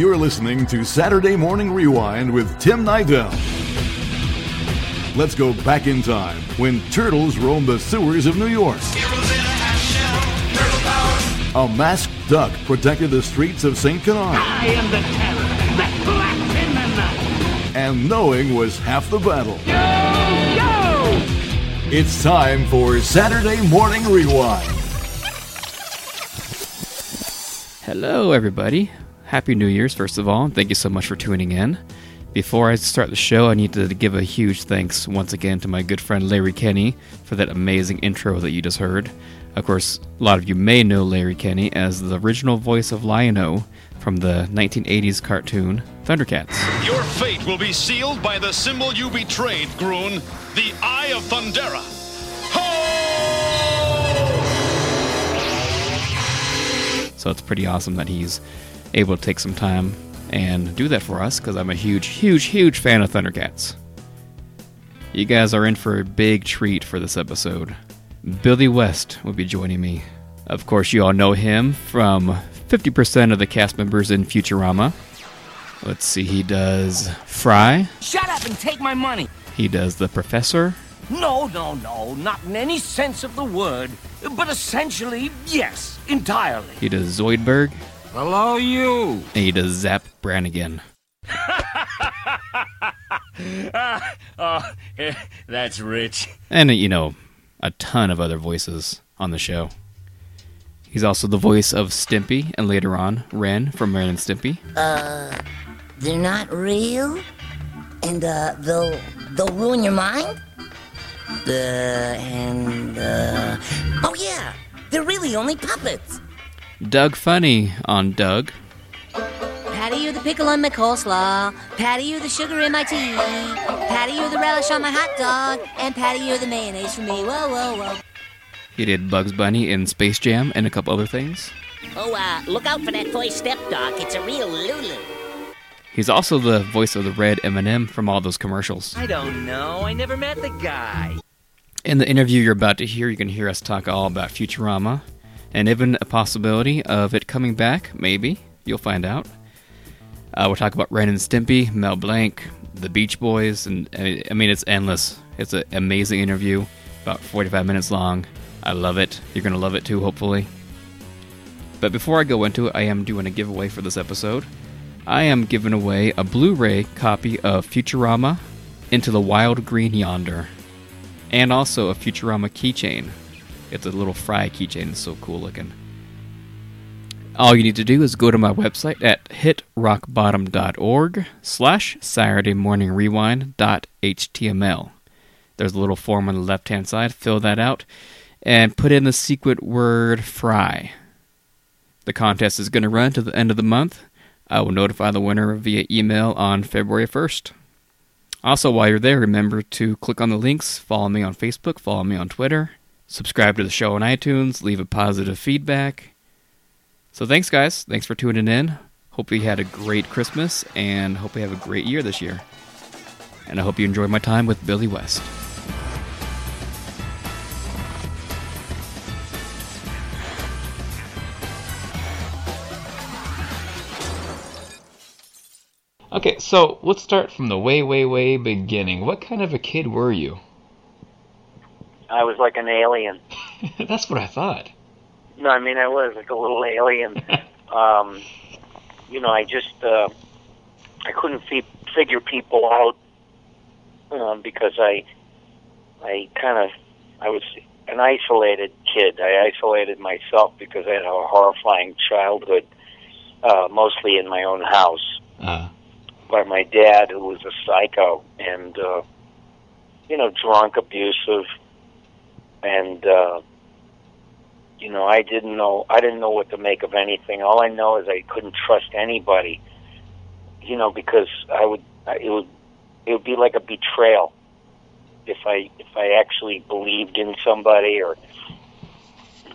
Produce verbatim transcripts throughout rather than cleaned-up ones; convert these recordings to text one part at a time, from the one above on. You're listening to Saturday Morning Rewind with Tim Nydell. Let's go back in time when turtles roamed the sewers of New York. A masked duck protected the streets of Saint Canard. I am the terror, the black in the night. And knowing was half the battle. Yo, yo! It's time for Saturday Morning Rewind. Hello, everybody. Happy New Year's, first of all, and thank you so much for tuning in. Before I start the show, I need to give a huge thanks once again to my good friend Larry Kenny for that amazing intro that you just heard. Of course, a lot of you may know Larry Kenny as the original voice of Lion-O from the nineteen eighties cartoon Thundercats. Your fate will be sealed by the symbol you betrayed, Grune, the Eye of Thundera. Ho! So it's pretty awesome that he's able to take some time and do that for us, because I'm a huge, huge, huge fan of Thundercats. You guys are in for a big treat for this episode. Billy West will be joining me. Of course, you all know him from fifty percent of the cast members in Futurama. Let's see, he does Fry. Shut up and take my money. He does the Professor. No, no, no, not in any sense of the word, but essentially, yes, entirely. He does Zoidberg. Hello, you. And he does Zapp Brannigan. uh, oh, that's rich. And, you know, a ton of other voices on the show. He's also the voice of Stimpy, and later on, Ren from Ren and Stimpy. Uh, they're not real? And, uh, they'll, they'll ruin your mind? Uh, and, uh... Oh, yeah! They're really only puppets! Doug Funny on Doug. Patty, you're the pickle on my coleslaw. Patty, you're the sugar in my tea. Patty, you're the relish on my hot dog. And Patty, you're the mayonnaise for me. Whoa, whoa, whoa. He did Bugs Bunny in Space Jam and a couple other things. Oh, uh, look out for that toy stepdog. It's a real Lulu. He's also the voice of the red M and M from all those commercials. I don't know. I never met the guy. In the interview you're about to hear, you can hear us talk all about Futurama. And even a possibility of it coming back, maybe. You'll find out. Uh, we'll talk about Ren and Stimpy, Mel Blanc, the Beach Boys, and I mean, it's endless. It's an amazing interview, about forty-five minutes long. I love it. You're going to love it too, hopefully. But before I go into it, I am doing a giveaway for this episode. I am giving away a Blu-ray copy of Futurama Into the Wild Green Yonder, and also a Futurama keychain. It's a little Fry keychain. It's so cool looking. All you need to do is go to my website at hitrockbottom.org slash Saturday Morning Rewind dot h t m l. There's a little form on the left-hand side. Fill that out and put in the secret word Fry. The contest is going to run to the end of the month. I will notify the winner via email on February first. Also, while you're there, remember to click on the links. Follow me on Facebook. Follow me on Twitter. Subscribe to the show on iTunes, leave a positive feedback. So thanks, guys. Thanks for tuning in. Hope you had a great Christmas, and hope you have a great year this year. And I hope you enjoyed my time with Billy West. Okay, so let's start from the way, way, way beginning. What kind of a kid were you? I was like an alien. That's what I thought. No, I mean, I was like a little alien. um, you know, I just, uh, I couldn't fe- figure people out um, because I, I kind of, I was an isolated kid. I isolated myself because I had a horrifying childhood, uh, mostly in my own house uh. by my dad, who was a psycho and, uh, you know, drunk, abusive. And, uh, you know, I didn't know, I didn't know what to make of anything. All I know is I couldn't trust anybody, you know, because I would, it would, it would be like a betrayal if I, if I actually believed in somebody, or,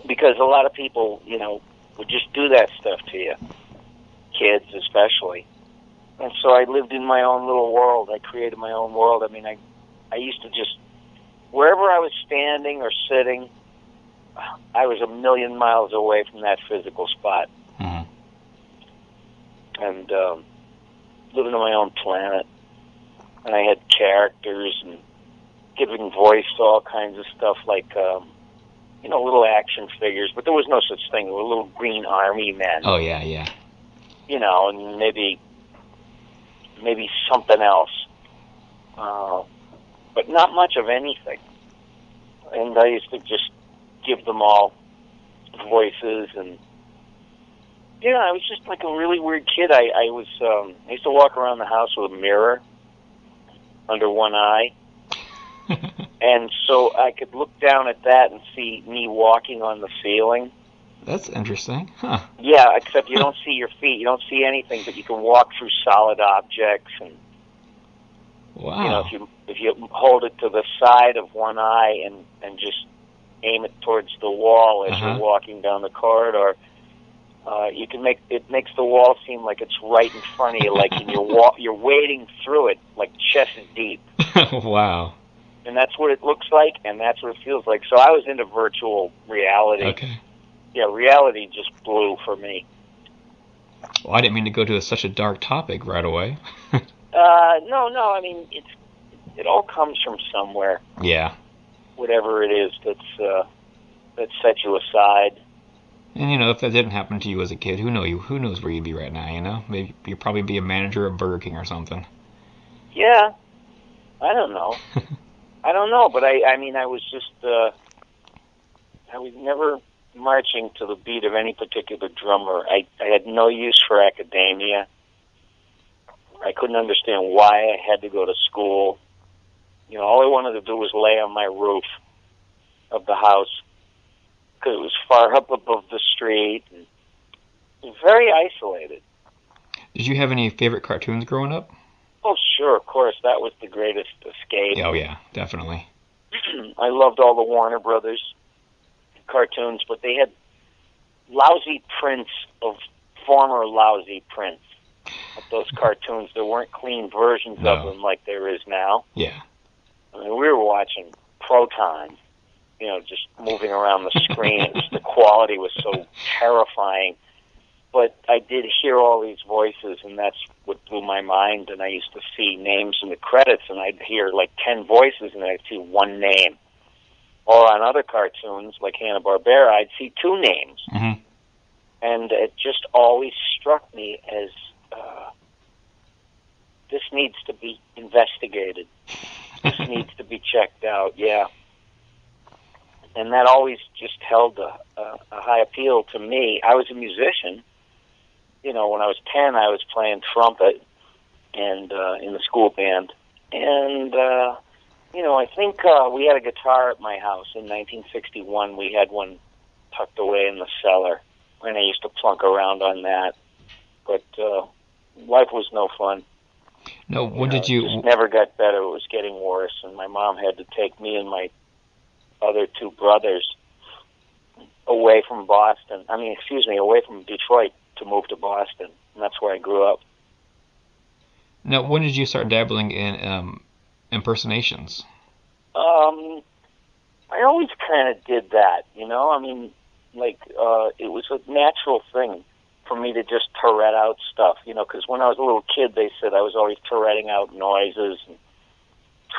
because a lot of people, you know, would just do that stuff to you, kids especially. And so I lived in my own little world. I created my own world. I mean, I, I used to just, wherever I was standing or sitting, I was a million miles away from that physical spot. Mm-hmm. and um, living on my own planet. And I had characters and giving voice to all kinds of stuff, like, um, you know, little action figures. But there was no such thing. They were little green army men. Oh, yeah, yeah. You know, and maybe maybe something else. Uh, but not much of anything. And I used to just give them all voices, and yeah, I was just like a really weird kid. I, I was um, I used to walk around the house with a mirror under one eye, and so I could look down at that and see me walking on the ceiling. That's interesting, huh? Yeah, except you don't see your feet, you don't see anything, but you can walk through solid objects. And wow! You know, if you if you hold it to the side of one eye and and just aim it towards the wall as uh-huh. you're walking down the corridor, Uh, you can make it makes the wall seem like it's right in front of you, like and you're wa- you're wading through it like chest deep. Wow! And that's what it looks like, and that's what it feels like. So I was into virtual reality. Okay. Yeah, reality just blew for me. Well, I didn't mean to go to a, such a dark topic right away. uh, no, no. I mean, it's it all comes from somewhere. Yeah. Whatever it is that's uh, that set you aside. And, you know, if that didn't happen to you as a kid, who know you? Who knows where you'd be right now, you know? Maybe you'd probably be a manager at Burger King or something. Yeah. I don't know. I don't know, but I, I mean, I was just, uh, I was never marching to the beat of any particular drummer. I, I had no use for academia. I couldn't understand why I had to go to school. You know, all I wanted to do was lay on my roof of the house, because it was far up above the street, and it was very isolated. Did you have any favorite cartoons growing up? Oh, sure, of course. That was the greatest escape. Oh, yeah, definitely. I loved all the Warner Brothers cartoons, but they had lousy prints of former lousy prints of those cartoons. There weren't clean versions no. of them like there is now. Yeah. I mean, we were watching Proton. You know, just moving around the screen. It was, the quality was so terrifying. But I did hear all these voices, and that's what blew my mind. And I used to see names in the credits, and I'd hear like ten voices, and I'd see one name. Or on other cartoons, like Hanna-Barbera, I'd see two names. Mm-hmm. And it just always struck me as, uh, this needs to be investigated. This needs to be checked out, yeah. And that always just held a, a, a high appeal to me. I was a musician. You know, when I was ten, I was playing trumpet and uh, in the school band. And, uh, you know, I think uh, we had a guitar at my house in nineteen sixty-one. We had one tucked away in the cellar, and I used to plunk around on that. But uh, life was no fun. No, when you know, did you... It just never got better. It was getting worse, and my mom had to take me and my other two brothers away from Boston. I mean, excuse me, away from Detroit to move to Boston. And that's where I grew up. Now, when did you start dabbling in um, impersonations? Um, I always kind of did that, you know? I mean, like, uh, it was a natural thing for me to just Tourette out stuff, you know, because when I was a little kid, they said I was always Touretting out noises and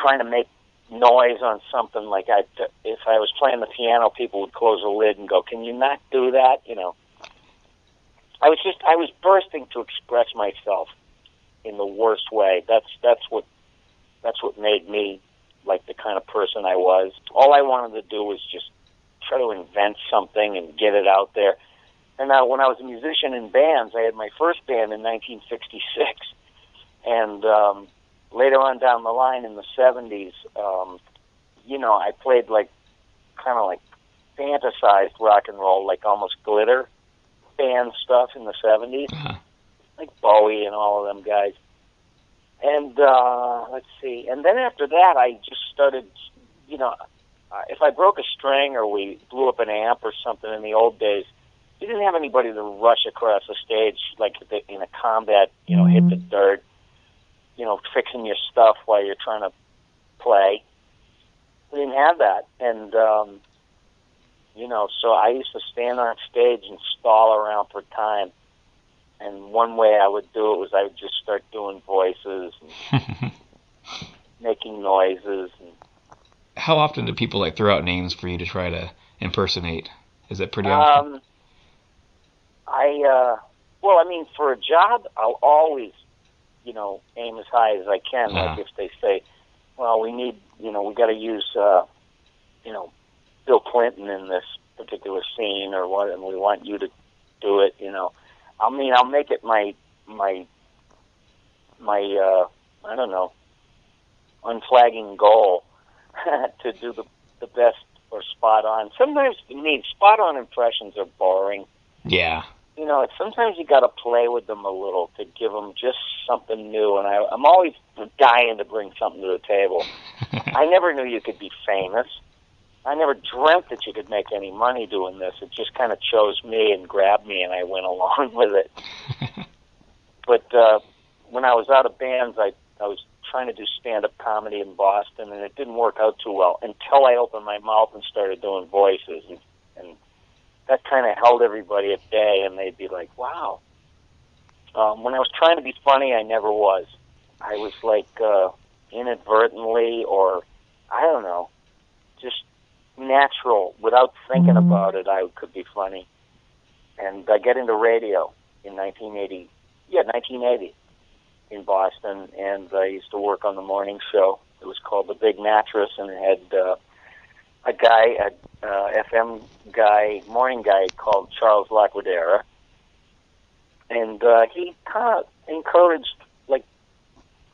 trying to make noise on something. Like I, if I was playing the piano, people would close the lid and go, "Can you not do that?" You know, I was just, I was bursting to express myself in the worst way. That's that's what that's what made me like the kind of person I was. All I wanted to do was just try to invent something and get it out there. And now, when I was a musician in bands, I had my first band in nineteen sixty-six, and um, later on down the line in the seventies, um, you know, I played like, kind of like fantasized rock and roll, like almost glitter band stuff in the seventies, uh-huh. like Bowie and all of them guys. And uh, let's see, and then after that, I just started, you know, if I broke a string or we blew up an amp or something in the old days, you didn't have anybody to rush across the stage like in a combat, you know, mm-hmm. hit the dirt, you know, fixing your stuff while you're trying to play. We didn't have that. And, um, you know, so I used to stand on stage and stall around for time And one way I would do it was I would just start doing voices and making noises. And how often do people like throw out names for you to try to impersonate? Is that pretty often? Um, I, uh, well, I mean, for a job, I'll always, you know, aim as high as I can. Yeah. Like if they say, well, we need, you know, we got to use, uh, you know, Bill Clinton in this particular scene or what, and we want you to do it, you know. I mean, I'll make it my, my, my, uh, I don't know, unflagging goal to do the the best or spot on. Sometimes, I mean, spot on impressions are boring. Yeah. You know, sometimes you got to play with them a little to give them just something new. And I, I'm always dying to bring something to the table. I never knew you could be famous. I never dreamt that you could make any money doing this. It just kind of chose me and grabbed me, and I went along with it. But uh, when I was out of bands, I, I was trying to do stand-up comedy in Boston, and it didn't work out too well until I opened my mouth and started doing voices. And, and that kind of held everybody at bay, and they'd be like, wow. Um, when I was trying to be funny, I never was. I was like uh, inadvertently or, I don't know, just natural, without thinking about it, I could be funny. And I get into radio in nineteen eighty. Yeah, nineteen eighty in Boston, and I used to work on the morning show. It was called The Big Mattress, and it had uh, a guy, a uh, F M guy, morning guy called Charles Lacordaire, and uh, he kind of encouraged, like,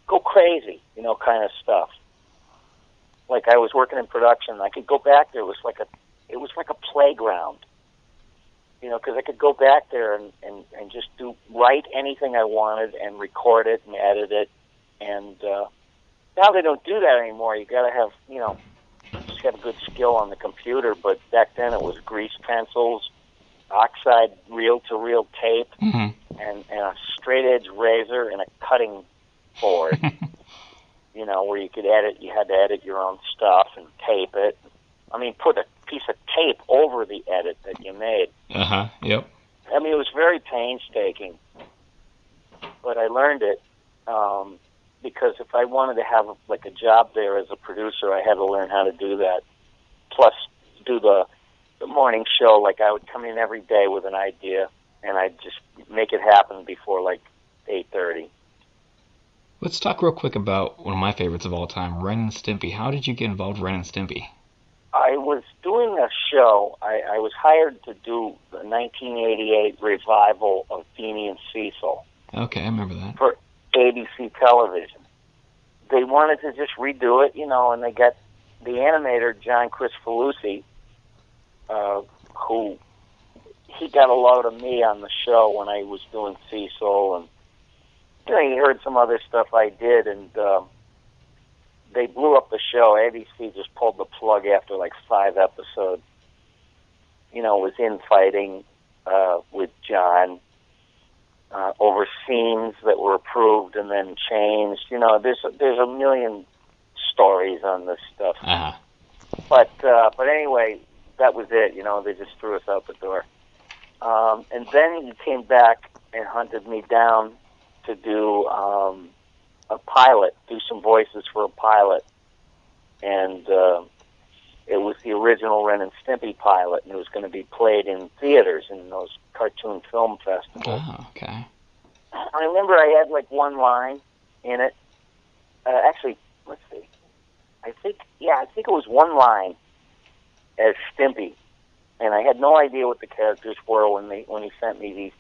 go crazy, you know, kind of stuff. Like I was working in production, I could go back there. It was like a, it was like a playground, you know, because I could go back there and, and, and just do write anything I wanted and record it and edit it. And uh, now they don't do that anymore. You got to have, you know, just have a good skill on the computer. But back then it was grease pencils, oxide reel-to-reel tape, mm-hmm. and, and a straight edge razor and a cutting board. You know, where you could edit, you had to edit your own stuff and tape it. I mean, put a piece of tape over the edit that you made. Uh-huh, yep. I mean, it was very painstaking, but I learned it um, because if I wanted to have, like, a job there as a producer, I had to learn how to do that, plus do the, the morning show. Like, I would come in every day with an idea, and I'd just make it happen before, like, eight thirty. Let's talk real quick about one of my favorites of all time, Ren and Stimpy. How did you get involved with Ren and Stimpy? I was doing a show. I, I was hired to do the nineteen eighty-eight revival of Beany and Cecil. Okay, I remember that. For A B C television. They wanted to just redo it, you know, and they got the animator, John Crisfalusi, uh, who he got a load of me on the show when I was doing Cecil, and you know, he heard some other stuff I did, and uh, they blew up the show. A B C just pulled the plug after like five episodes. You know, was infighting uh, with John uh, over scenes that were approved and then changed. You know, there's there's a million stories on this stuff. Uh-huh. But uh, but anyway, that was it. You know, they just threw us out the door. Um, and then he came back and hunted me down to do um, a pilot, do some voices for a pilot. And uh, it was the original Ren and Stimpy pilot, and it was going to be played in theaters in those cartoon film festivals. Oh, okay. I remember I had like one line in it. Uh, actually, let's see. I think, yeah, I think it was one line as Stimpy. And I had no idea what the characters were when they when he sent me these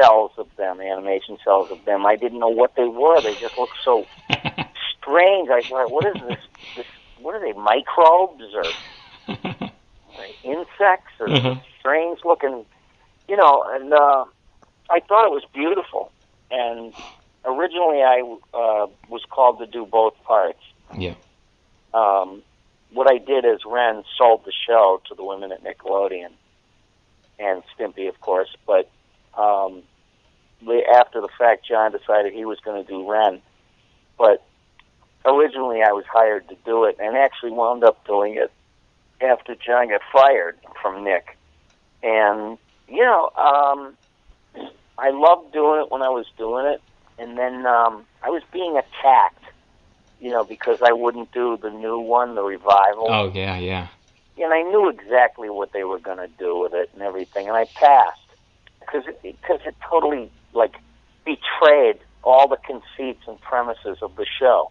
cells of them, animation cells of them. I didn't know what they were. They just looked so strange. I thought, what is this? this what are they, microbes or, or insects or mm-hmm. strange looking, you know, and uh, I thought it was beautiful. And originally I uh, was called to do both parts. Yeah. Um, what I did is Ren sold the show to the women at Nickelodeon and Stimpy, of course, but Um, after the fact, John decided he was going to do Ren, but originally I was hired to do it and actually wound up doing it after John got fired from Nick. And, you know, um, I loved doing it when I was doing it, and then um, I was being attacked, you know, because I wouldn't do the new one, the revival. Oh, yeah, yeah. And I knew exactly what they were going to do with it and everything, and I passed because it, because it totally, like, betrayed all the conceits and premises of the show,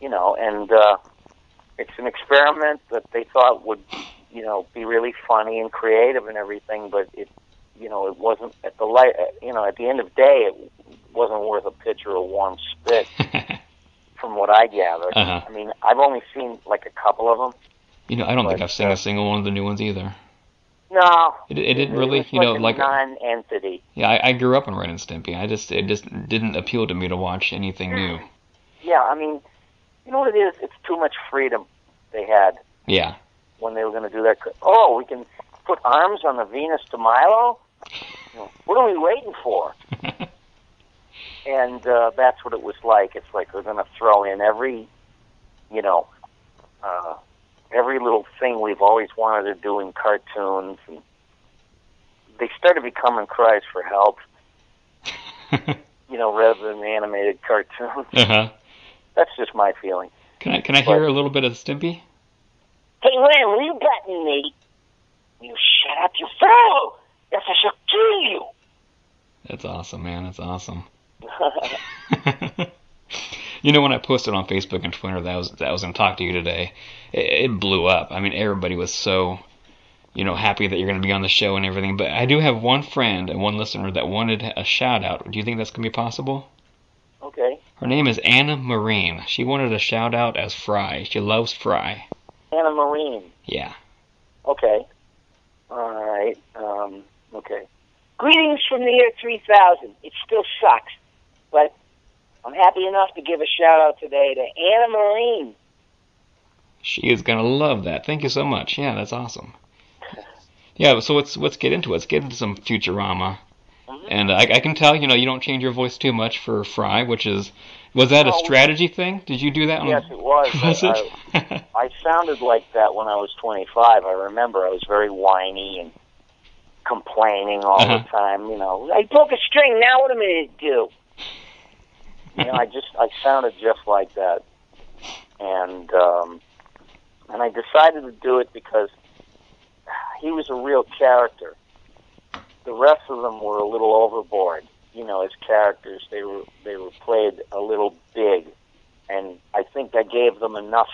you know, and uh, it's an experiment that they thought would, you know, be really funny and creative and everything, but it, you know, it wasn't at the light, you know, at the end of the day, it wasn't worth a pitch or a warm spit from what I gathered. Uh-huh. I mean, I've only seen like a couple of them. You know, I don't but, think I've seen uh, a single one of the new ones either. No. It, it didn't really, it you know, like... a non-entity. Yeah, I, I grew up on Ren and Stimpy. I just, it just didn't appeal to me to watch anything new. Yeah, I mean, you know what it is? It's too much freedom they had. Yeah. When they were going to do that. Oh, we can put arms on the Venus de Milo? You know, what are we waiting for? And uh, that's what it was like. It's like they're going to throw in every, you know... Uh, every little thing we've always wanted to do in cartoons. And they started becoming cries for help, you know, rather than animated cartoons. Uh-huh. That's just my feeling. Can I can I but, hear a little bit of Stimpy? Hey, Ren, will you button me? You shut up, you fool! Yes, I shall kill you! That's awesome, man. That's awesome. You know, when I posted on Facebook and Twitter that I was, that I was going to talk to you today, it, it blew up. I mean, everybody was so, you know, happy that you're going to be on the show and everything. But I do have one friend and one listener that wanted a shout-out. Do you think that's going to be possible? Okay. Her name is Anna Marine. She wanted a shout-out as Fry. She loves Fry. Anna Marine. Yeah. Okay. All right. Um, okay. Greetings from the year three thousand. It still sucks, but... I'm happy enough to give a shout-out today to Anna Marine. She is going to love that. Thank you so much. Yeah, that's awesome. Yeah, so let's let's get into it. Let's get into some Futurama. Mm-hmm. And I, I can tell, you know, you don't change your voice too much for Fry, which is... Was that no, a strategy thing? Did you do that? Yes, on, it was. was I, it? I, I sounded like that when I was twenty-five. I remember I was very whiny and complaining all uh-huh. the time. You know, I broke a string. Now what am I going to do? You know, I just, I sounded just like that, and um, and I decided to do it because he was a real character. The rest of them were a little overboard, you know, as characters. They were, they were played a little big, and I think I gave them enough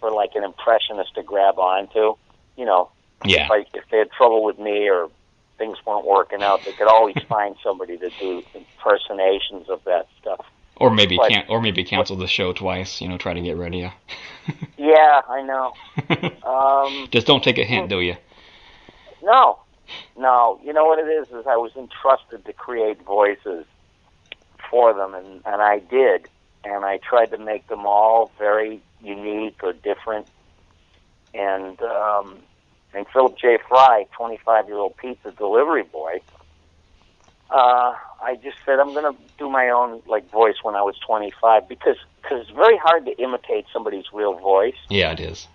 for, like, an impressionist to grab onto, you know. Yeah. Like, if they had trouble with me or things weren't working out, they could always find somebody to do impersonations of that stuff. Or maybe but, can, or maybe cancel but, the show twice, you know, try to get rid of you. Yeah, I know. Um, Just don't take a hint, do you? No. No. You know what it is, is I was entrusted to create voices for them, and, and I did. And I tried to make them all very unique or different. And, um, and Philip J. Fry, twenty-five-year-old pizza delivery boy, Uh, I just said I'm going to do my own, like, voice when I was twenty-five because cause it's very hard to imitate somebody's real voice. Yeah, it is.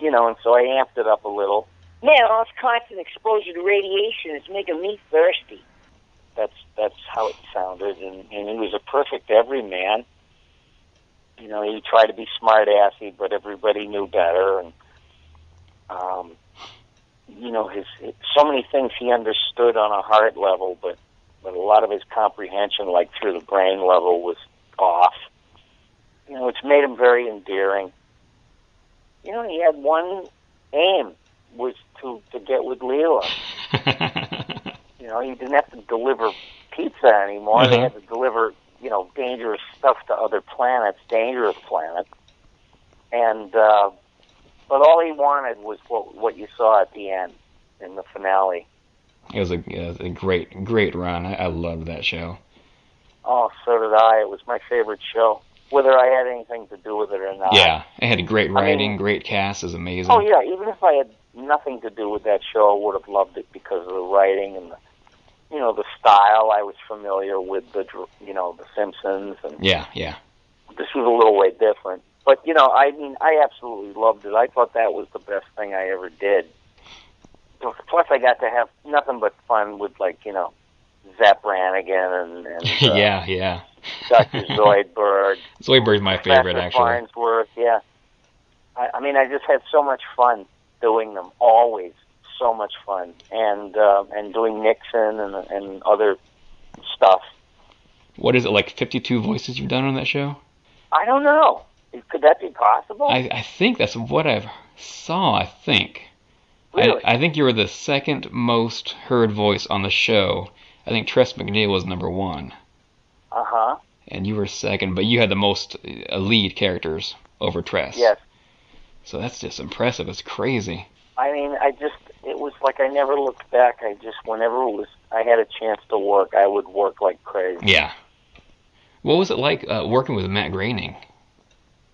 You know, and so I amped it up a little. Man, all this constant exposure to radiation is making me thirsty. That's that's how it sounded, and, and he was a perfect everyman. You know, he tried to be smart-assy, but everybody knew better, and, um... you know, his, his so many things he understood on a heart level, but, but a lot of his comprehension, like through the brain level, was off. You know, it's made him very endearing. You know, he had one aim, was to, to get with Leela. You know, he didn't have to deliver pizza anymore. Uh-huh. They had to deliver, you know, dangerous stuff to other planets, dangerous planets. And, uh... But all he wanted was what, what you saw at the end, in the finale. It was a, it was a great, great run. I, I loved that show. Oh, so did I. It was my favorite show, whether I had anything to do with it or not. Yeah, it had great writing, I mean, great cast. It was amazing. Oh, yeah, even if I had nothing to do with that show, I would have loved it because of the writing and, the, you know, the style. I was familiar with, the, you know, The Simpsons. And yeah, yeah. This was a little way different. But, you know, I mean, I absolutely loved it. I thought that was the best thing I ever did. Plus, I got to have nothing but fun with, like, you know, Zapp Brannigan and, and uh, yeah, yeah, Doctor Zoidberg. Zoidberg's my favorite, actually. Farnsworth, yeah. I, I mean, I just had so much fun doing them. Always so much fun, and uh, and doing Nixon and and other stuff. What is it, like fifty-two voices you've done on that show? I don't know. Could that be possible? I, I think that's what I've saw. I think. Really? I, I think you were the second most heard voice on the show. I think Tress McNeil was number one. Uh huh. And you were second, but you had the most lead characters over Tress. Yes. So that's just impressive. It's crazy. I mean, I just, it was like I never looked back. I just, whenever it was, I had a chance to work, I would work like crazy. Yeah. What was it like uh, working with Matt Groening?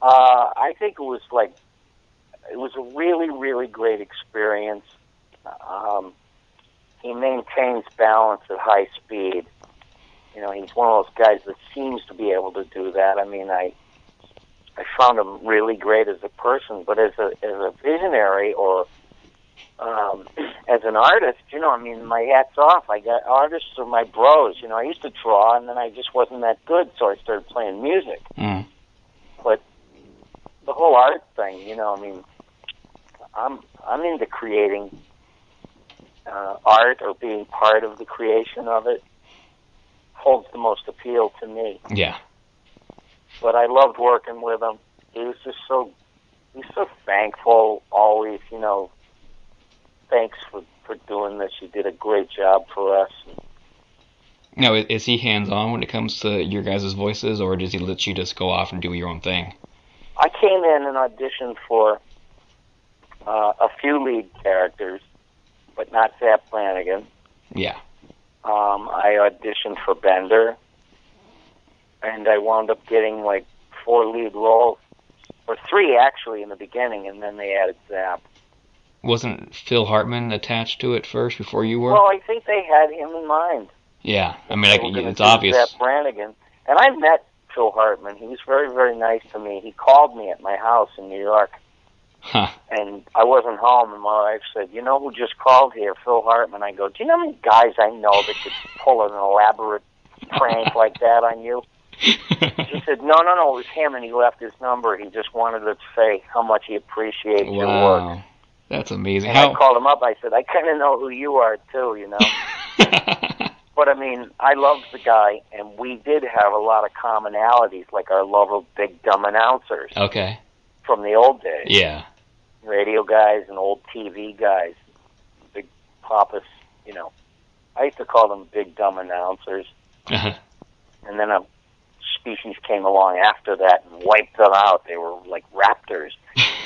Uh, I think it was like, it was a really, really great experience. Um, he maintains balance at high speed. You know, he's one of those guys that seems to be able to do that. I mean, I I found him really great as a person, but as a as a visionary or um, as an artist, you know, I mean, my hat's off. I got artists are my bros. You know, I used to draw, and then I just wasn't that good, so I started playing music. Mm. But the whole art thing, you know, I mean, I'm I'm into creating uh, art or being part of the creation of it. Holds the most appeal to me. Yeah. But I loved working with him. He was just so he's so thankful always, you know. Thanks for, for doing this. You did a great job for us. Now, is he hands-on when it comes to your guys' voices, or does he let you just go off and do your own thing? I came in and auditioned for uh, a few lead characters, but not Zapp Brannigan. Yeah. Um, I auditioned for Bender, and I wound up getting like four lead roles, or three actually in the beginning, and then they added Zapp. Wasn't Phil Hartman attached to it first before you were? Well, I think they had him in mind. Yeah, I mean, I can, it's obvious. Zapp Brannigan, and I met Phil Hartman. He was very, very nice to me. He called me at my house in New York, huh. And I wasn't home, and my wife said, you know who just called here, Phil Hartman? I go, do you know how many guys I know that could pull an elaborate prank like that on you? She said, no, no, no, it was him, and he left his number. He just wanted to say how much he appreciated wow. your work. That's amazing. And how... I called him up. I said, I kind of know who you are, too, you know? But, I mean, I loved the guy, and we did have a lot of commonalities, like our love of big, dumb announcers. Okay. From the old days. Yeah. Radio guys and old T V guys. Big pompous, you know. I used to call them big, dumb announcers. Uh-huh. And then a species came along after that and wiped them out. They were like raptors.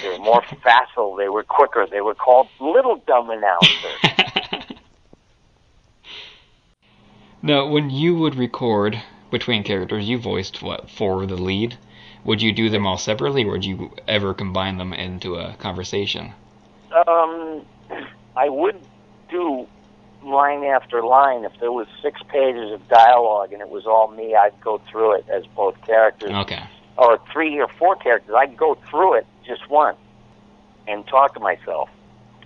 They were more facile. They were quicker. They were called little, dumb announcers. Now, when you would record between characters, you voiced, what, for the lead? Would you do them all separately, or would you ever combine them into a conversation? Um, I would do line after line. If there was six pages of dialogue and it was all me, I'd go through it as both characters. Okay. Or three or four characters, I'd go through it just once and talk to myself,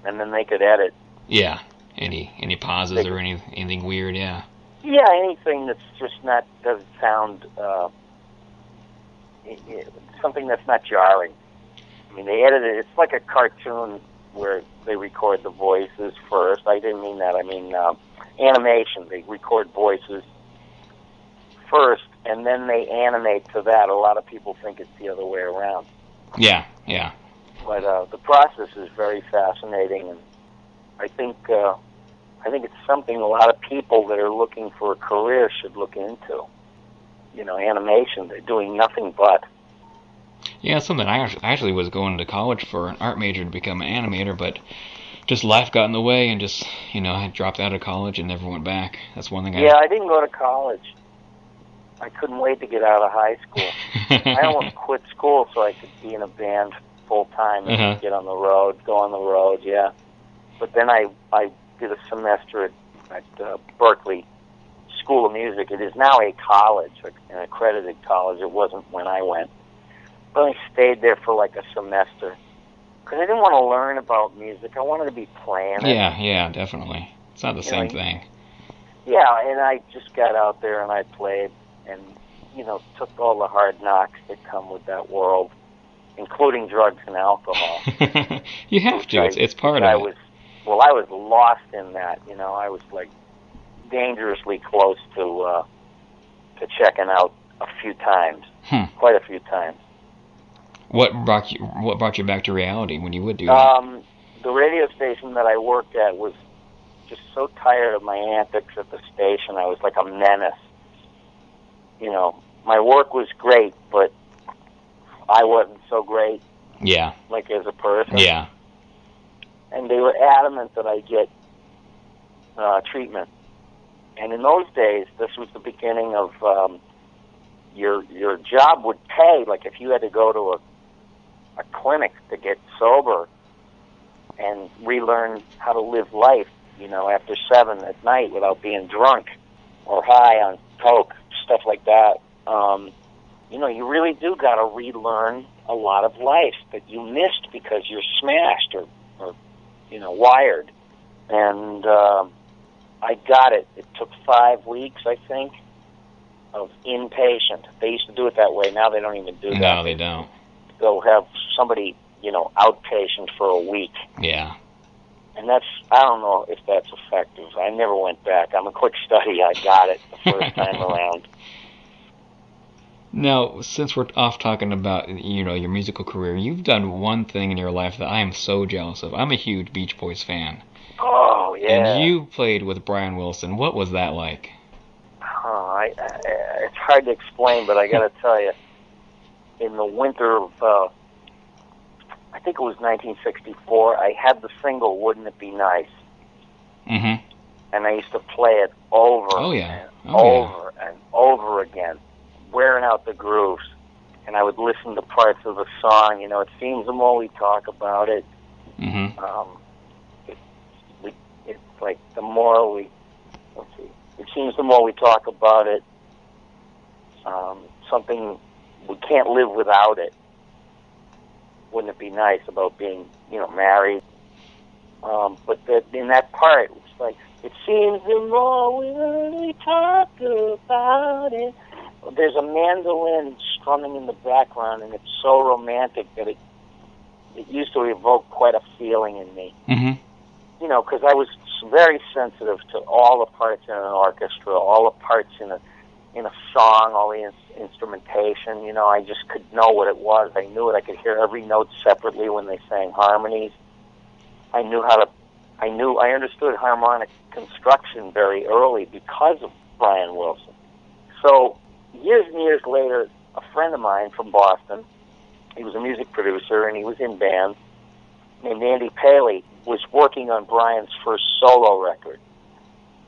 and then they could edit. Yeah, any any pauses they, or any, anything weird, yeah. Yeah, anything that's just not, doesn't sound, uh, it, it, something that's not jarring. I mean, they edit it, it's like a cartoon where they record the voices first. I didn't mean that, I mean um, animation. They record voices first, and then they animate to that. A lot of people think it's the other way around. Yeah, yeah. But uh, the process is very fascinating, and I think... Uh, I think it's something a lot of people that are looking for a career should look into. You know, animation, they're doing nothing but. Yeah, something I actually was going to college for, an art major, to become an animator, but just life got in the way, and just, you know, I dropped out of college and never went back. That's one thing I... Yeah, I didn't go to college. I couldn't wait to get out of high school. I almost quit school so I could be in a band full-time and uh-huh. get on the road, go on the road, yeah. But then I... I did a semester at, at uh, Berkeley School of Music. It is now a college, an accredited college. It wasn't when I went. But I stayed there for like a semester because I didn't want to learn about music. I wanted to be playing it. Yeah, yeah, definitely. It's not the you same know, thing. yeah, and I just got out there and I played and, you know, took all the hard knocks that come with that world, including drugs and alcohol. You have to. I, it's, it's part of I it. Was, well, I was lost in that. You know, I was, like, dangerously close to uh, to checking out a few times, hmm. quite a few times. What brought you, what brought you back to reality when you would do that? Um, the radio station that I worked at was just so tired of my antics at the station. I was like a menace. You know, my work was great, but I wasn't so great. Yeah. Like as a person. Yeah. And they were adamant that I get uh, treatment. And in those days, this was the beginning of um, your your job would pay. Like if you had to go to a a clinic to get sober and relearn how to live life, you know, after seven at night without being drunk or high on coke, stuff like that. Um, you know, you really do got to relearn a lot of life that you missed because you're smashed or, or you know, wired. And uh, I got it. It took five weeks, I think, of inpatient. They used to do it that way. Now they don't even do that. No, they don't. They'll have somebody, you know, outpatient for a week. Yeah. And that's, I don't know if that's effective. I never went back. I'm a quick study. I got it the first time around. Now, since we're off talking about, you know, your musical career, you've done one thing in your life that I am so jealous of. I'm a huge Beach Boys fan. Oh, yeah. And you played with Brian Wilson. What was that like? Oh, I, I, it's hard to explain, but I got to tell you, in the winter of... Uh, I think it was nineteen sixty-four, I had the single, Wouldn't It Be Nice? Mm-hmm. And I used to play it over oh, yeah. and oh, over yeah. and over again, wearing out the grooves. And I would listen to parts of the song. You know, it seems the more we talk about it, mm-hmm. um, it, we, it's like the more we, let's see, it seems the more we talk about it, um, something we can't live without it. Wouldn't it be nice about being, you know, married? Um, but the, in that part, it was like, it seems the more we talk about it. There's a mandolin strumming in the background, and it's so romantic that it it used to evoke quite a feeling in me. Mm-hmm. You know, because I was very sensitive to all the parts in an orchestra, all the parts in a in a song, all the in- instrumentation, you know, I just could know what it was. I knew it. I could hear every note separately when they sang harmonies. I knew how to, I knew, I understood harmonic construction very early because of Brian Wilson. So years and years later, a friend of mine from Boston, he was a music producer and he was in bands, named Andy Paley, was working on Brian's first solo record.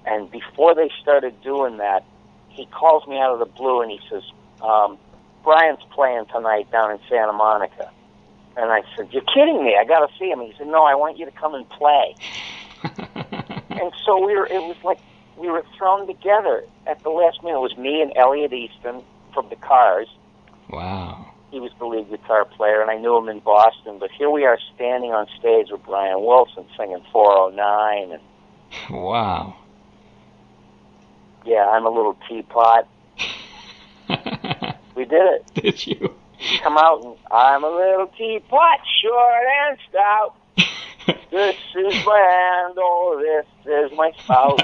And before they started doing that, he calls me out of the blue and he says, um, Brian's playing tonight down in Santa Monica. And I said, you're kidding me. I got to see him. He said, no, I want you to come and play. And so we were, it was like we were thrown together at the last minute. It was me and Elliot Easton from the Cars. Wow. He was the lead guitar player, and I knew him in Boston. But here we are standing on stage with Brian Wilson singing four oh nine. And wow. Yeah, I'm a little teapot. We did it. Did you? You come out and, I'm a little teapot, short and stout. This is my hand, oh, this is my spout.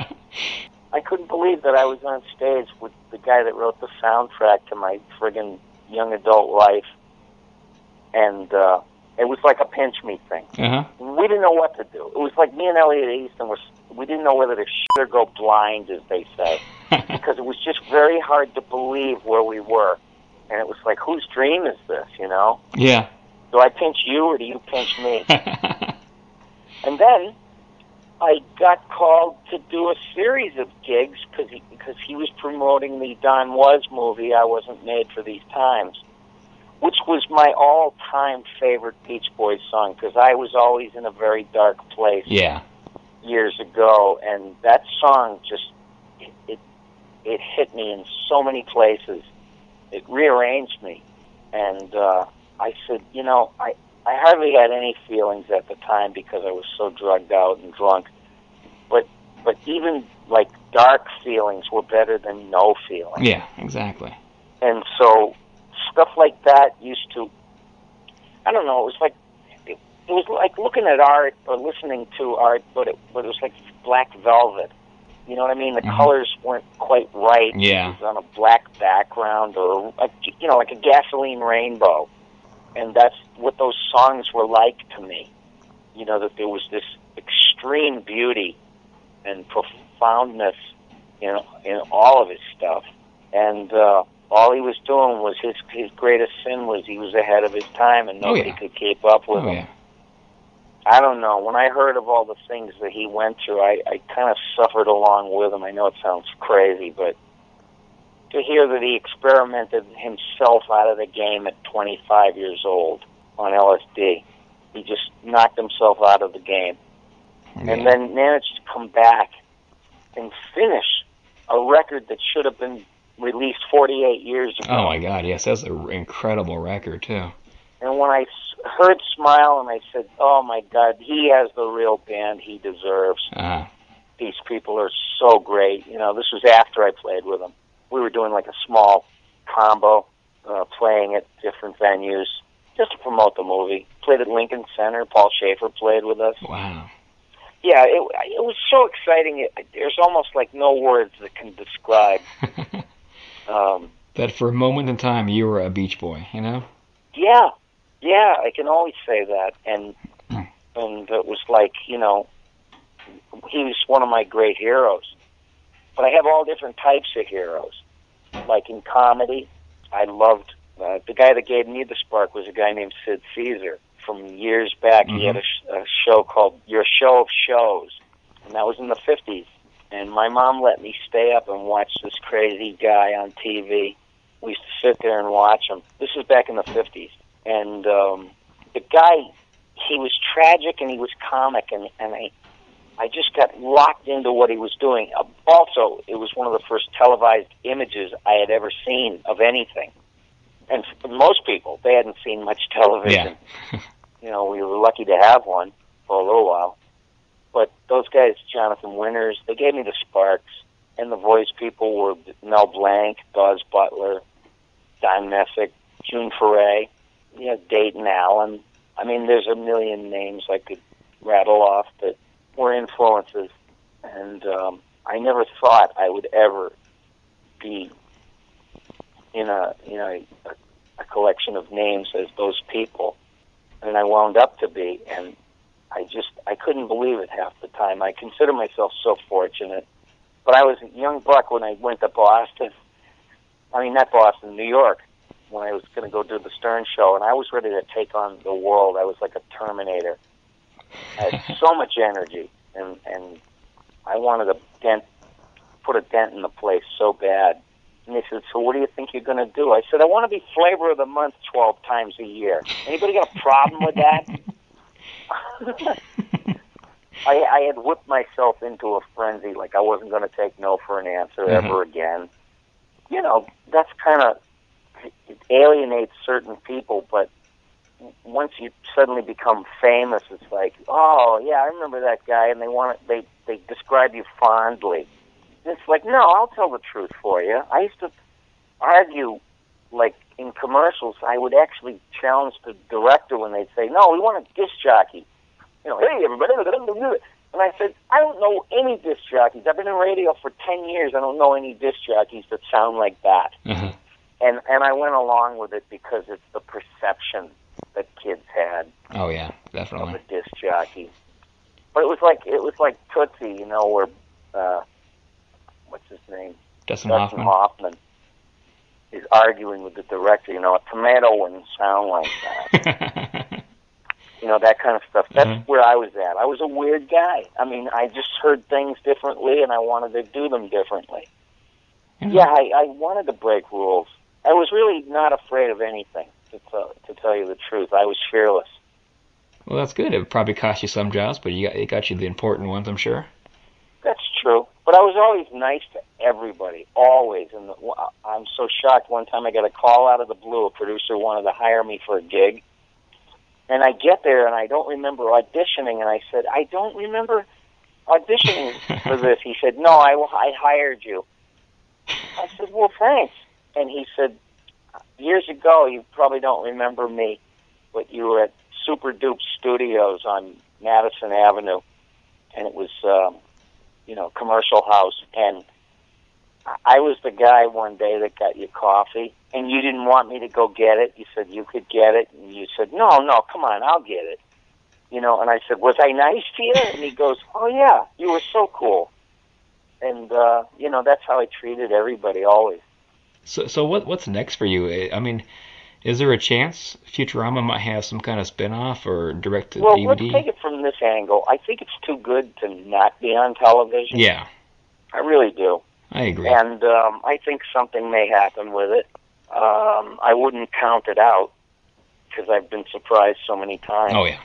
I couldn't believe that I was on stage with the guy that wrote the soundtrack to my friggin' young adult life. And uh, it was like a pinch-me thing. Uh-huh. We didn't know what to do. It was like me and Elliot Easton were... We didn't know whether to shit or go blind, as they say, because it was just very hard to believe where we were. And it was like, whose dream is this, you know? Yeah. Do I pinch you or do you pinch me? And then I got called to do a series of gigs because he, because he was promoting the Don Was movie, I Wasn't Made for These Times, which was my all-time favorite Beach Boys song because I was always in a very dark place. Yeah. Years ago, and that song just it, it it hit me in so many places. It rearranged me, and uh, I said, you know, I I hardly had any feelings at the time because I was so drugged out and drunk. But But even, like, dark feelings were better than no feelings. Yeah, exactly. And so stuff like that used to, I don't know, it was like, it, it was like looking at art or listening to art, but it, but it was like black velvet. You know what I mean? The mm-hmm. colors weren't quite right. Yeah. It was on a black background or, a, you know, like a gasoline rainbow. And that's what those songs were like to me. You know, that there was this extreme beauty and profoundness in, in all of his stuff. And uh, all he was doing was, his his greatest sin was he was ahead of his time and nobody oh, yeah. could keep up with oh, him. Yeah. I don't know. When I heard of all the things that he went through, I, I kind of suffered along with him. I know it sounds crazy, but to hear that he experimented himself out of the game at twenty-five years old on L S D, he just knocked himself out of the game. Yeah. And then managed to come back and finish a record that should have been released forty-eight years ago. Oh, my God, yes. That's an incredible record, too. And when I heard Smile, and I said, oh, my God, he has the real band he deserves. Uh-huh. These people are so great. You know, this was after I played with him. We were doing, like, a small combo, uh, playing at different venues just to promote the movie. Played at Lincoln Center. Paul Schaefer played with us. Wow. Yeah, it, it was so exciting. It, there's almost like no words that can describe um, that. For a moment in time, you were a Beach Boy, you know? Yeah, yeah, I can always say that, and and it was like, you know, he was one of my great heroes. But I have all different types of heroes. Like in comedy, I loved uh, the guy that gave me the spark was a guy named Sid Caesar. From years back, mm-hmm. he had a, sh- a show called Your Show of Shows, and that was in the fifties. And my mom let me stay up and watch this crazy guy on T V. We used to sit there and watch him. This was back in the fifties. And um, the guy, he was tragic and he was comic, and, and I, I just got locked into what he was doing. Also, it was one of the first televised images I had ever seen of anything. And most people, they hadn't seen much television. Yeah. You know, we were lucky to have one for a little while. But those guys, Jonathan Winters, they gave me the sparks. And the voice people were Mel Blanc, Buzz Butler, Don Messick, June Foray, you know, Dayton Allen. I mean, there's a million names I could rattle off that were influences. And um, I never thought I would ever be in a you know a, a collection of names as those people, and I wound up to be, and I just I couldn't believe it half the time. I consider myself so fortunate, but I was a young buck when I went to Boston. I mean, not Boston, New York, when I was going to go do the Stern Show, and I was ready to take on the world. I was like a Terminator. I had so much energy, and and I wanted to dent, put a dent in the place so bad. And they said, so what do you think you're going to do? I said, I want to be Flavor of the Month twelve times a year. Anybody got a problem with that? I, I had whipped myself into a frenzy, like I wasn't going to take no for an answer mm-hmm. ever again. You know, that's kind of, it alienates certain people, but once you suddenly become famous, it's like, oh, yeah, I remember that guy, and they want to, they, they describe you fondly. It's like, no, I'll tell the truth for you. I used to argue, like, in commercials, I would actually challenge the director when they'd say, no, we want a disc jockey. You know, hey, everybody, and I said, I don't know any disc jockeys. I've been in radio for ten years. I don't know any disc jockeys that sound like that. Mm-hmm. And and I went along with it because it's the perception that kids had. Oh, yeah, definitely. Of a disc jockey. But it was like, it was like Tootsie, you know, where... Uh, what's his name? Dustin, Dustin Hoffman. Hoffman is arguing with the director. You know, a tomato wouldn't sound like that. You know, that kind of stuff. That's mm-hmm. where I was at. I was a weird guy. I mean, I just heard things differently, and I wanted to do them differently. Mm-hmm. Yeah, I, I wanted to break rules. I was really not afraid of anything, to, t- to tell you the truth. I was fearless. Well, that's good. It probably cost you some jobs, but you got, it got you the important ones, I'm sure. That's true. But I was always nice to everybody, always. And the, I'm so shocked. One time I got a call out of the blue. A producer wanted to hire me for a gig. And I get there, and I don't remember auditioning. And I said, I don't remember auditioning for this. He said, no, I, I hired you. I said, well, thanks. And he said, years ago, you probably don't remember me, but you were at Super Dupe Studios on Madison Avenue, and it was, um, you know, commercial house. And I was the guy one day that got you coffee, and you didn't want me to go get it. You said you could get it, and you said, no, no, come on, I'll get it. You know, and I said, was I nice to you? And he goes, oh, yeah, you were so cool. And, uh, you know, that's how I treated everybody always. So so what what's next for you? I mean, is there a chance Futurama might have some kind of spinoff or direct-to-D V D? Well, let's take it from this angle. I think it's too good to not be on television. Yeah. I really do. I agree. And um, I think something may happen with it. Um, I wouldn't count it out because I've been surprised so many times. Oh, yeah.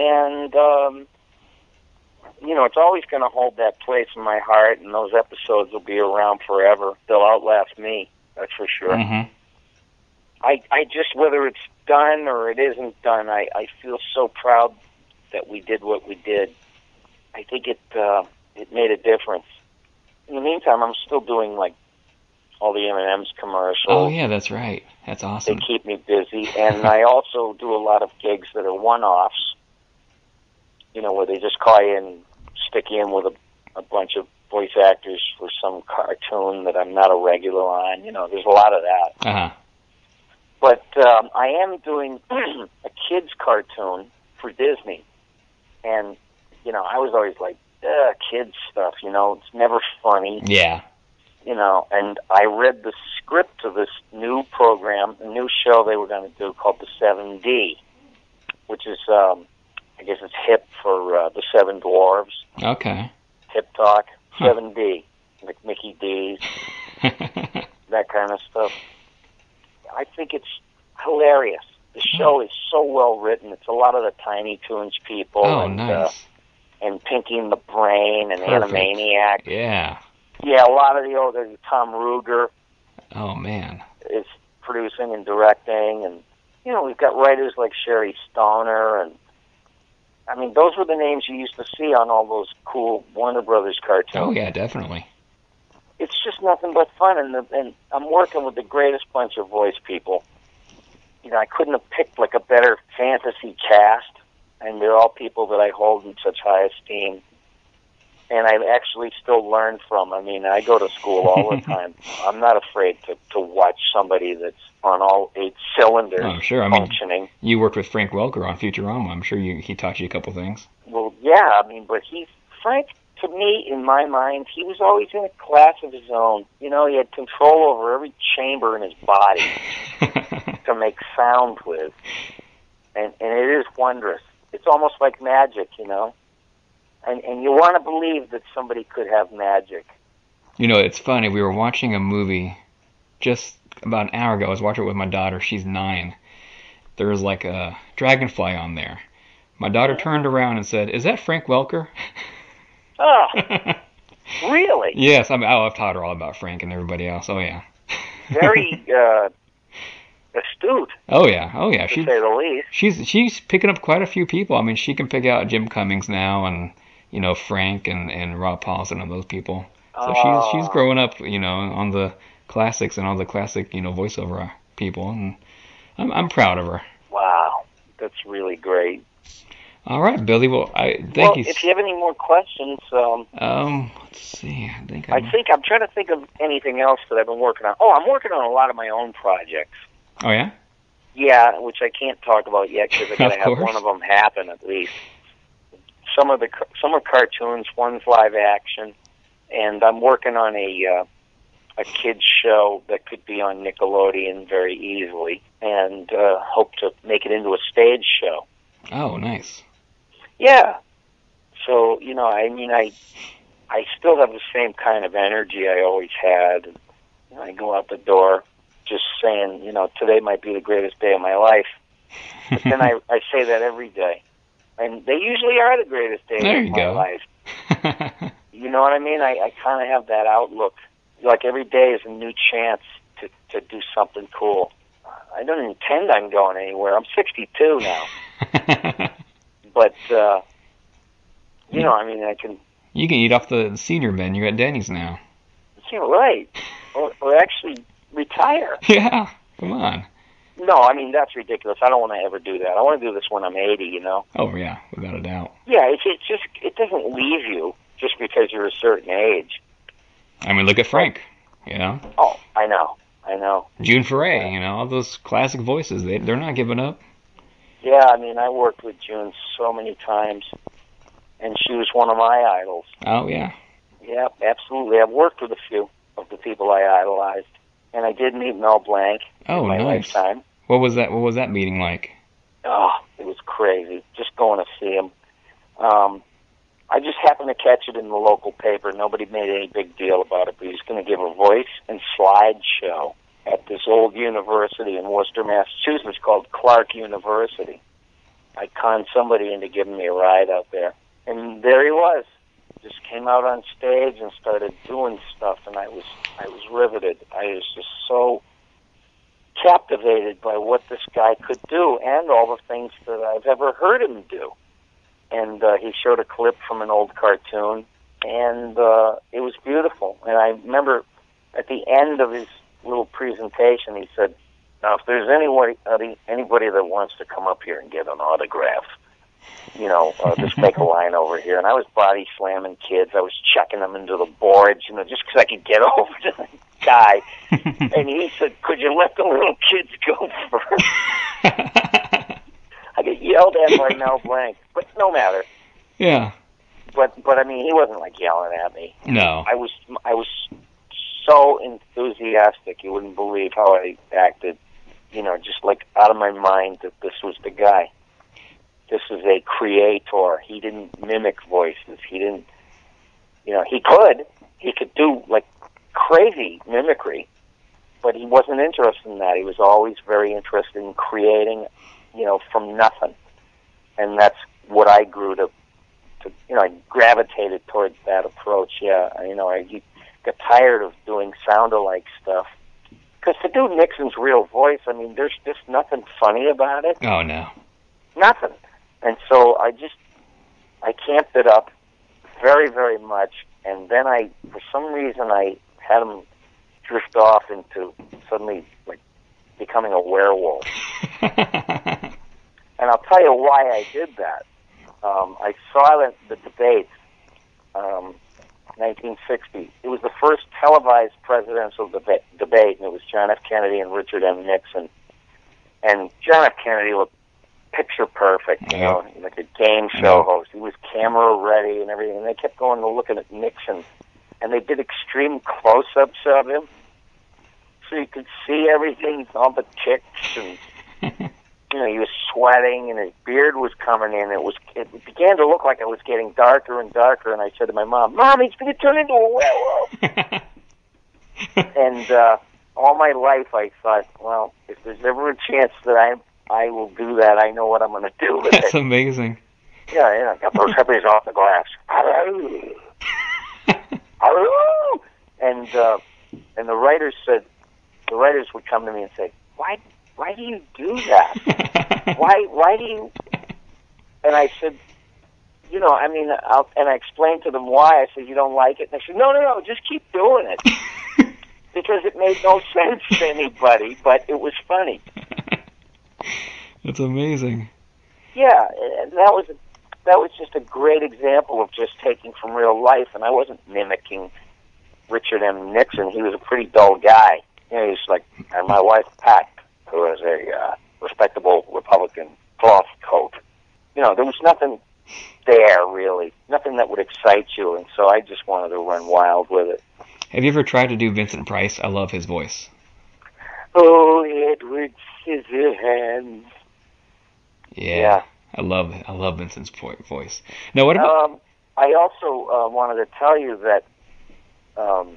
And, um, you know, it's always going to hold that place in my heart, and those episodes will be around forever. They'll outlast me, that's for sure. Mm-hmm. I, I just, whether it's done or it isn't done, I, I feel so proud that we did what we did. I think it, uh, it made a difference. In the meantime, I'm still doing, like, all the M and M's commercials. Oh, yeah, that's right. That's awesome. They keep me busy, and I also do a lot of gigs that are one-offs. You know, where they just call you and stick you in with a, a bunch of voice actors for some cartoon that I'm not a regular on. You know, there's a lot of that. Uh-huh. But um, I am doing a kid's cartoon for Disney. And, you know, I was always like, ugh, kids stuff, you know, it's never funny. Yeah. You know, and I read the script to this new program, a new show they were going to do called The seven D, which is... Um, I guess it's hip for uh, the Seven Dwarves. Okay. Hip Talk, Seven huh. D, like Mickey D's, that kind of stuff. I think it's hilarious. The show is so well written. It's a lot of the Tiny Toons people. Oh, and, nice. Uh, and Pinky and the Brain and Perfect. Animaniac. Yeah. Yeah, a lot of the older Tom Ruger. Oh man. Is producing and directing, and you know we've got writers like Sherry Stoner and. I mean, those were the names you used to see on all those cool Warner Brothers cartoons. Oh, yeah, definitely. It's just nothing but fun, and, the, and I'm working with the greatest bunch of voice people. You know, I couldn't have picked, like, a better fantasy cast, and they're all people that I hold in such high esteem, and I actually still learn from. I mean, I go to school all the time. I'm not afraid to, to watch somebody that's on all eight cylinders oh, sure. I functioning. Mean, you worked with Frank Welker on Futurama. I'm sure you, he taught you a couple things. Well, yeah, I mean, but he, Frank, to me, in my mind, he was always in a class of his own. You know, he had control over every chamber in his body to make sound with. And, and it is wondrous. It's almost like magic, you know? And, and you want to believe that somebody could have magic. You know, it's funny. We were watching a movie just about an hour ago. I was watching it with my daughter. She's nine. There was like a dragonfly on there. My daughter turned around and said, "Is that Frank Welker?" Oh, really? Yes. I mean, I've taught her all about Frank and everybody else. Oh, yeah. Very uh, astute. Oh, yeah. Oh, yeah. To she, say the least. She's, she's picking up quite a few people. I mean, she can pick out Jim Cummings now and... You know, Frank and, and Rob Paulson and those people. So oh. she's she's growing up, you know, on the classics and all the classic, you know, voiceover people. And I'm I'm proud of her. Wow. That's really great. All right, Billy. Well, I thank well, you. If you have any more questions. Um, um, let's see. I think I'm, I think I'm trying to think of anything else that I've been working on. Oh, I'm working on a lot of my own projects. Oh, yeah? Yeah, which I can't talk about yet because I've got to have one of them happen at least. Some of the some are cartoons, one's live action, and I'm working on a uh, a kids show that could be on Nickelodeon very easily, and uh, hope to make it into a stage show. Oh, nice! Yeah. So you know, I mean, I I still have the same kind of energy I always had. And I go out the door just saying, you know, today might be the greatest day of my life. But then I I say that every day. And they usually are the greatest days of my life. You know what I mean? I, I kind of have that outlook. Like every day is a new chance to, to do something cool. I don't intend on going anywhere. I'm sixty-two now. But uh, You know, I mean, I can... You can eat off the senior menu at Denny's now. Yeah, right. Or, or actually retire. Yeah, come on. No, I mean, that's ridiculous. I don't want to ever do that. I want to do this when I'm eighty, you know? Oh, yeah, without a doubt. Yeah, it, it just it doesn't leave you just because you're a certain age. I mean, look at Frank, you know? Oh, I know, I know. June Foray, yeah. You know, all those classic voices, they, they're not giving up. Yeah, I mean, I worked with June so many times, and she was one of my idols. Oh, yeah. Yeah, absolutely. I've worked with a few of the people I idolized, and I did meet Mel Blanc oh, in my nice. lifetime. What was that? What was that meeting like? Oh, it was crazy. Just going to see him. Um, I just happened to catch it in the local paper. Nobody made any big deal about it, but he's going to give a voice and slideshow at this old university in Worcester, Massachusetts called Clark University. I conned somebody into giving me a ride out there, and there he was. Just came out on stage and started doing stuff, and I was I was riveted. I was just so captivated by what this guy could do and all the things that I've ever heard him do. And uh, he showed a clip from an old cartoon, and uh, it was beautiful. And I remember at the end of his little presentation, he said, "Now, if there's anybody anybody that wants to come up here and get an autograph, you know, uh, just make a line over here." And I was body slamming kids. I was chucking them into the boards, you know, just because I could get over to the guy. And he said, "Could you let the little kids go first?" I get yelled at by Mel Blanc, but no matter. Yeah. But but I mean, he wasn't like yelling at me. No. I was I was so enthusiastic. You wouldn't believe how I acted. You know, just like out of my mind that this was the guy. This is a creator. He didn't mimic voices. He didn't, you know, he could. He could do, like, crazy mimicry, but he wasn't interested in that. He was always very interested in creating, you know, from nothing. And that's what I grew to, to you know, I gravitated towards that approach. Yeah, you know, I got tired of doing sound-alike stuff. Because to do Nixon's real voice, I mean, there's just nothing funny about it. Oh, no. Nothing. And so I just, I camped it up very, very much, and then I, for some reason, I had him drift off into suddenly, like, becoming a werewolf. And I'll tell you why I did that. Um, I saw the debates, um, nineteen sixty. It was the first televised presidential deba- debate, and it was John F. Kennedy and Richard M. Nixon. And John F. Kennedy looked picture perfect, you know, like a game show host. He was camera ready and everything, and they kept going to looking at Nixon, and they did extreme close-ups of him, so you could see everything, all the ticks, and, you know, he was sweating, and his beard was coming in. It was, it began to look like it was getting darker and darker, and I said to my mom, "Mom, he's going to turn into a werewolf." And uh, all my life I thought, well, if there's ever a chance that I'm I will do that. I know what I'm going to do with it. That's amazing. Yeah, yeah. I got those hippies off the glass. and uh, and the writers said, the writers would come to me and say, why why do you do that? why why do you? And I said, you know, I mean, I'll, and I explained to them why. I said, you don't like it? And they said, no, no, no, just keep doing it. Because it made no sense to anybody, but it was funny. That's amazing. Yeah, and that was that was just a great example of just taking from real life, and I wasn't mimicking Richard M. Nixon. He was a pretty dull guy. You know, he was like, and my wife Pat, who is a uh, respectable Republican cloth coat. You know, there was nothing there really, nothing that would excite you, and so I just wanted to run wild with it. Have you ever tried to do Vincent Price? I love his voice. Oh, Edward Scissorhands. Yeah, yeah, I love I love Vincent's voice. Now, what about? Um, I also uh, wanted to tell you that um,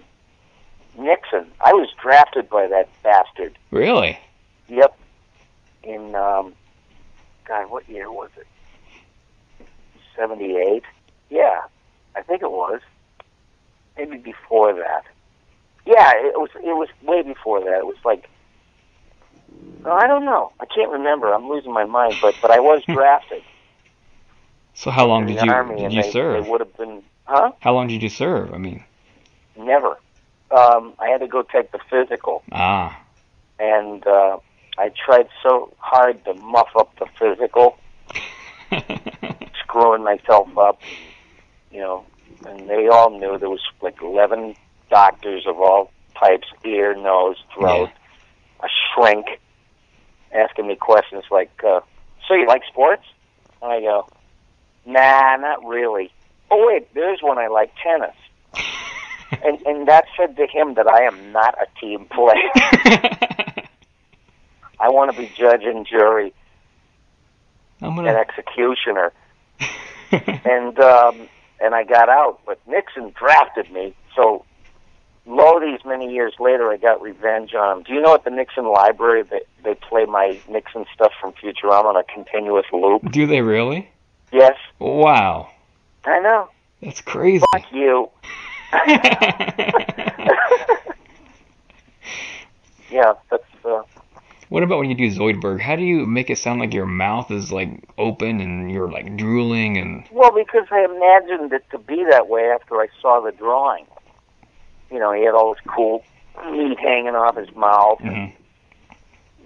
Nixon. I was drafted by that bastard. Really? Yep. In um, God, what year was it? seventy-eight. Yeah, I think it was. Maybe before that. Yeah, it was. It was way before that. It was like. I don't know. I can't remember. I'm losing my mind, but, but I was drafted. So how long did you army did you they, serve? They would have been, huh? How long did you serve? I mean, never. Um, I had to go take the physical. Ah. And uh, I tried so hard to muff up the physical, screwing myself up, you know. And they all knew there was like eleven doctors of all types, ear, nose, throat, yeah. a shrink, asking me questions like, uh, so you like sports? And I go, nah, not really. Oh, wait, there's one I like, tennis. and and that said to him that I am not a team player. I want to be judge and jury I'm gonna... and executioner. and um, and I got out, but Nixon drafted me, so lo these many years later, I got revenge on him. Do you know at the Nixon Library, they, they play my Nixon stuff from Futurama on a continuous loop? Do they really? Yes. Wow. I know. That's crazy. Fuck you. yeah, that's... Uh... What about when you do Zoidberg? How do you make it sound like your mouth is, like, open and you're, like, drooling and... Well, because I imagined it to be that way after I saw the drawing. You know, he had all this cool meat hanging off his mouth. Mm-hmm.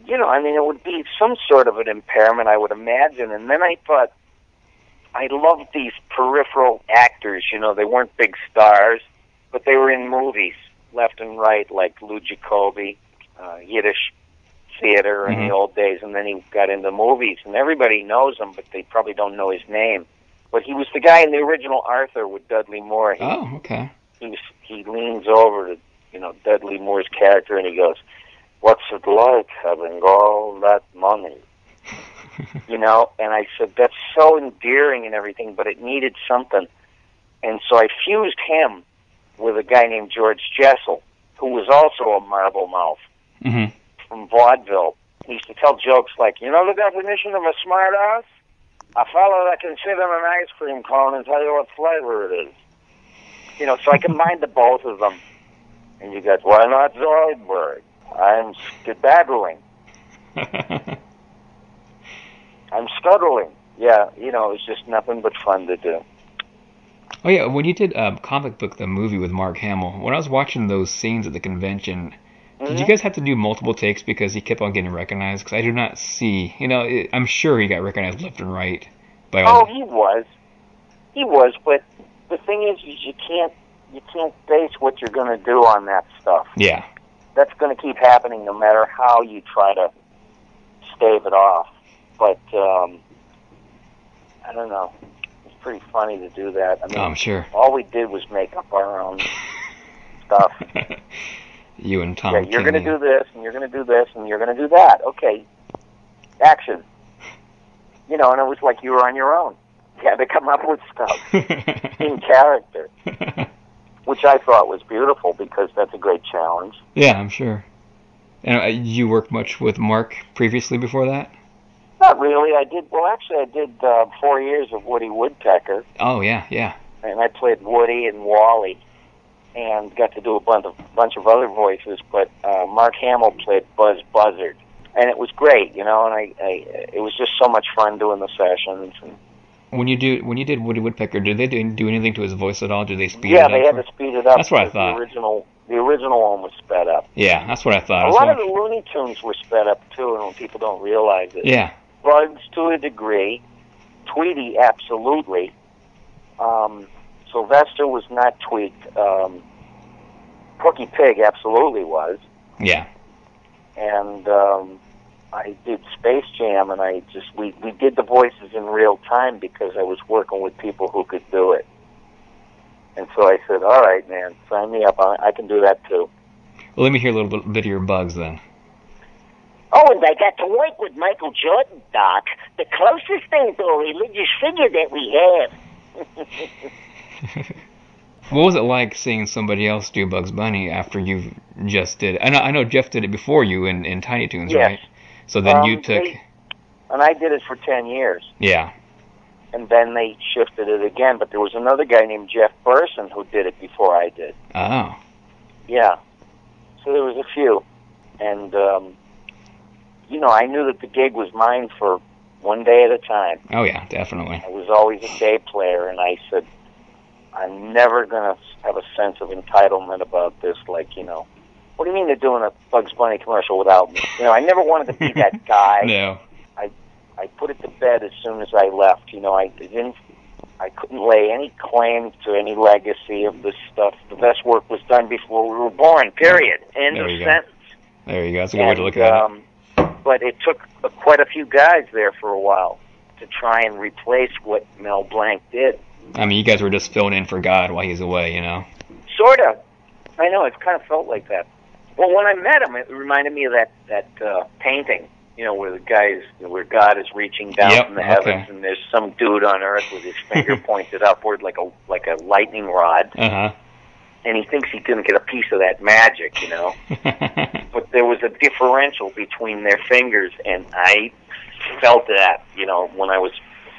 You know, I mean, it would be some sort of an impairment, I would imagine. And then I thought... I loved these peripheral actors, you know, they weren't big stars, but they were in movies, left and right, like Lou Jacoby, uh, Yiddish theater mm-hmm. in the old days, and then he got into movies, and everybody knows him, but they probably don't know his name. But he was the guy in the original Arthur with Dudley Moore. He, oh, okay. He, was, he leans over to, you know, Dudley Moore's character, and he goes, what's it like having all that money? You know, and I said, that's so endearing and everything, but it needed something. And so I fused him with a guy named George Jessel, who was also a marble mouth mm-hmm. from vaudeville. He used to tell jokes like, you know the definition of a smartass? A fellow that can sit in an ice cream cone and tell you what flavor it is. You know, so I combined the both of them. And you got, why not Zoidberg? I'm skedaddling. I'm struggling. Yeah, you know, it's just nothing but fun to do. Oh, yeah, when you did um, Comic Book, the movie with Mark Hamill, when I was watching those scenes at the convention, mm-hmm. did you guys have to do multiple takes because he kept on getting recognized? Because I do not see, you know, it, I'm sure he got recognized left and right. By oh, all... he was. He was, but the thing is, is you can't you can't base what you're going to do on that stuff. Yeah. That's going to keep happening no matter how you try to stave it off. But, um, I don't know. It's pretty funny to do that. I mean, oh, I'm sure. All we did was make up our own stuff. You and Tom. Yeah, you're going to do this, and you're going to do this, and you're going to do that. Okay. Action. You know, and it was like you were on your own. You had to come up with stuff in character, which I thought was beautiful because that's a great challenge. Yeah, I'm sure. And you worked much with Mark previously before that? Not really. I did, well, actually, I did uh, four years of Woody Woodpecker. Oh, yeah, yeah. And I played Woody and Wally and got to do a bunch of, bunch of other voices, but uh, Mark Hamill played Buzz Buzzard. And it was great, you know, and I, I it was just so much fun doing the sessions. And when you do when you did Woody Woodpecker, did they do, do anything to his voice at all? Did they speed yeah, it up? Yeah, they had or? to speed it up. That's what I thought. The original, the original one was sped up. Yeah, that's what I thought. A I lot of the Looney Tunes were sped up, too, and people don't realize it. Yeah. Bugs to a degree, Tweety absolutely. Um, Sylvester was not tweaked. Um, Porky Pig absolutely was. Yeah. And um, I did Space Jam, and I just we we did the voices in real time because I was working with people who could do it. And so I said, "All right, man, sign me up. I, I can do that too." Well, let me hear a little bit of your Bugs then. Oh, and I got to work with Michael Jordan, Doc. The closest thing to a religious figure that we have. What was it like seeing somebody else do Bugs Bunny after you just did it? I know, I know Jeff did it before you in, in Tiny Toons, yes. right? So then um, you took... They, and I did it for ten years. Yeah. And then they shifted it again, but there was another guy named Jeff Burson who did it before I did. Oh. Yeah. So there was a few. And... um You know, I knew that the gig was mine for one day at a time. Oh, yeah, definitely. I was always a day player, and I said, I'm never going to have a sense of entitlement about this. Like, you know, what do you mean they're doing a Bugs Bunny commercial without me? You know, I never wanted to be that guy. No. I I put it to bed as soon as I left. You know, I didn't, I couldn't lay any claim to any legacy of this stuff. The best work was done before we were born, period. End of sentence. There you go. That's a good and, way to look at um, it. But it took quite a few guys there for a while to try and replace what Mel Blanc did. I mean, you guys were just filling in for God while he's away, you know? Sort of. I know, it kind of felt like that. Well, when I met him, it reminded me of that, that uh, painting, you know, where the guys, you know, where God is reaching down yep, from the heavens, okay. and there's some dude on earth with his finger pointed upward like a like a lightning rod. Uh-huh. And he thinks he couldn't get a piece of that magic, you know. But there was a differential between their fingers, and I felt that, you know, when I was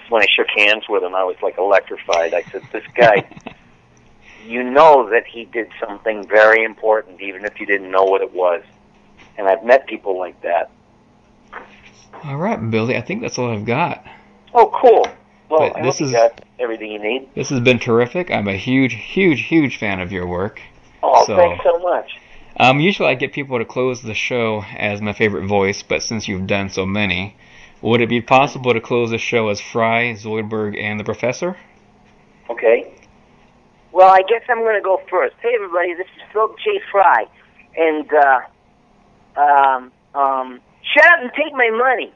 when I shook hands with him, I was like electrified. I said, "This guy, you know that he did something very important, even if you didn't know what it was." And I've met people like that. All right, Billy, I think that's all I've got. Oh, cool. Well, but I this hope is, you got everything you need. This has been terrific. I'm a huge, huge, huge fan of your work. Oh, so, thanks so much. Um, usually I get people to close the show as my favorite voice, but since you've done so many, would it be possible to close the show as Fry, Zoidberg, and the Professor? Okay. Well, I guess I'm going to go first. Hey, everybody, this is Phil J. Fry. And, uh, um, um, shut up and take my money.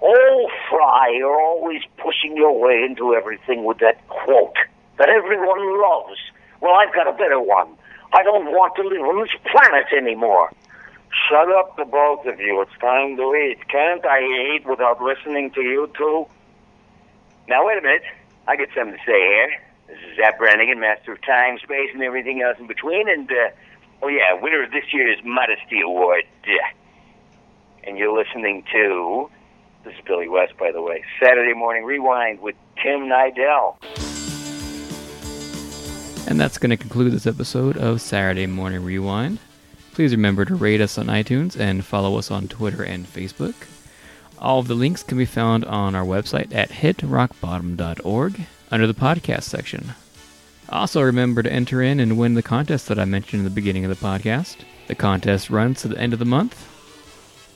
Oh, Fry, you're always pushing your way into everything with that quote that everyone loves. Well, I've got a better one. I don't want to live on this planet anymore. Shut up, the both of you. It's time to eat. Can't I eat without listening to you two? Now, wait a minute. I got something to say here. This is Zapp Brannigan, master of time, space, and everything else in between. And, uh, oh, yeah, winner of this year's Modesty Award. And you're listening to... This is Billy West, by the way. Saturday Morning Rewind with Tim Nydell. And that's going to conclude this episode of Saturday Morning Rewind. Please remember to rate us on iTunes and follow us on Twitter and Facebook. All of the links can be found on our website at hit rock bottom dot org under the podcast section. Also remember to enter in and win the contest that I mentioned in the beginning of the podcast. The contest runs to the end of the month.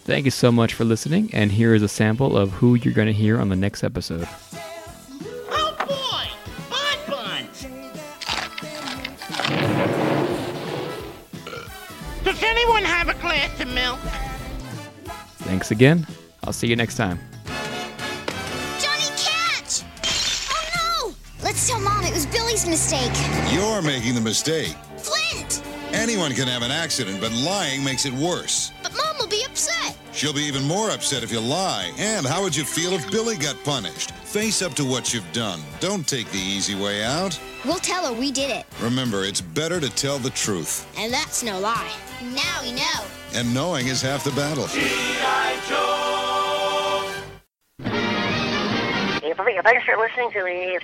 Thank you so much for listening, and here is a sample of who you're going to hear on the next episode. Oh boy! Bon Bon! Does anyone have a glass of milk? Thanks again. I'll see you next time. Johnny, catch! Oh no! Let's tell Mom it was Billy's mistake. You're making the mistake. Flint! Anyone can have an accident, but lying makes it worse. But Mom will be upset. She'll be even more upset if you lie. And how would you feel if Billy got punished? Face up to what you've done. Don't take the easy way out. We'll tell her we did it. Remember, it's better to tell the truth. And that's no lie. Now we know. And knowing is half the battle. Thanks for listening to the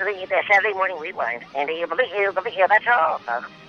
Saturday Morning Rewind. And that's all, folks.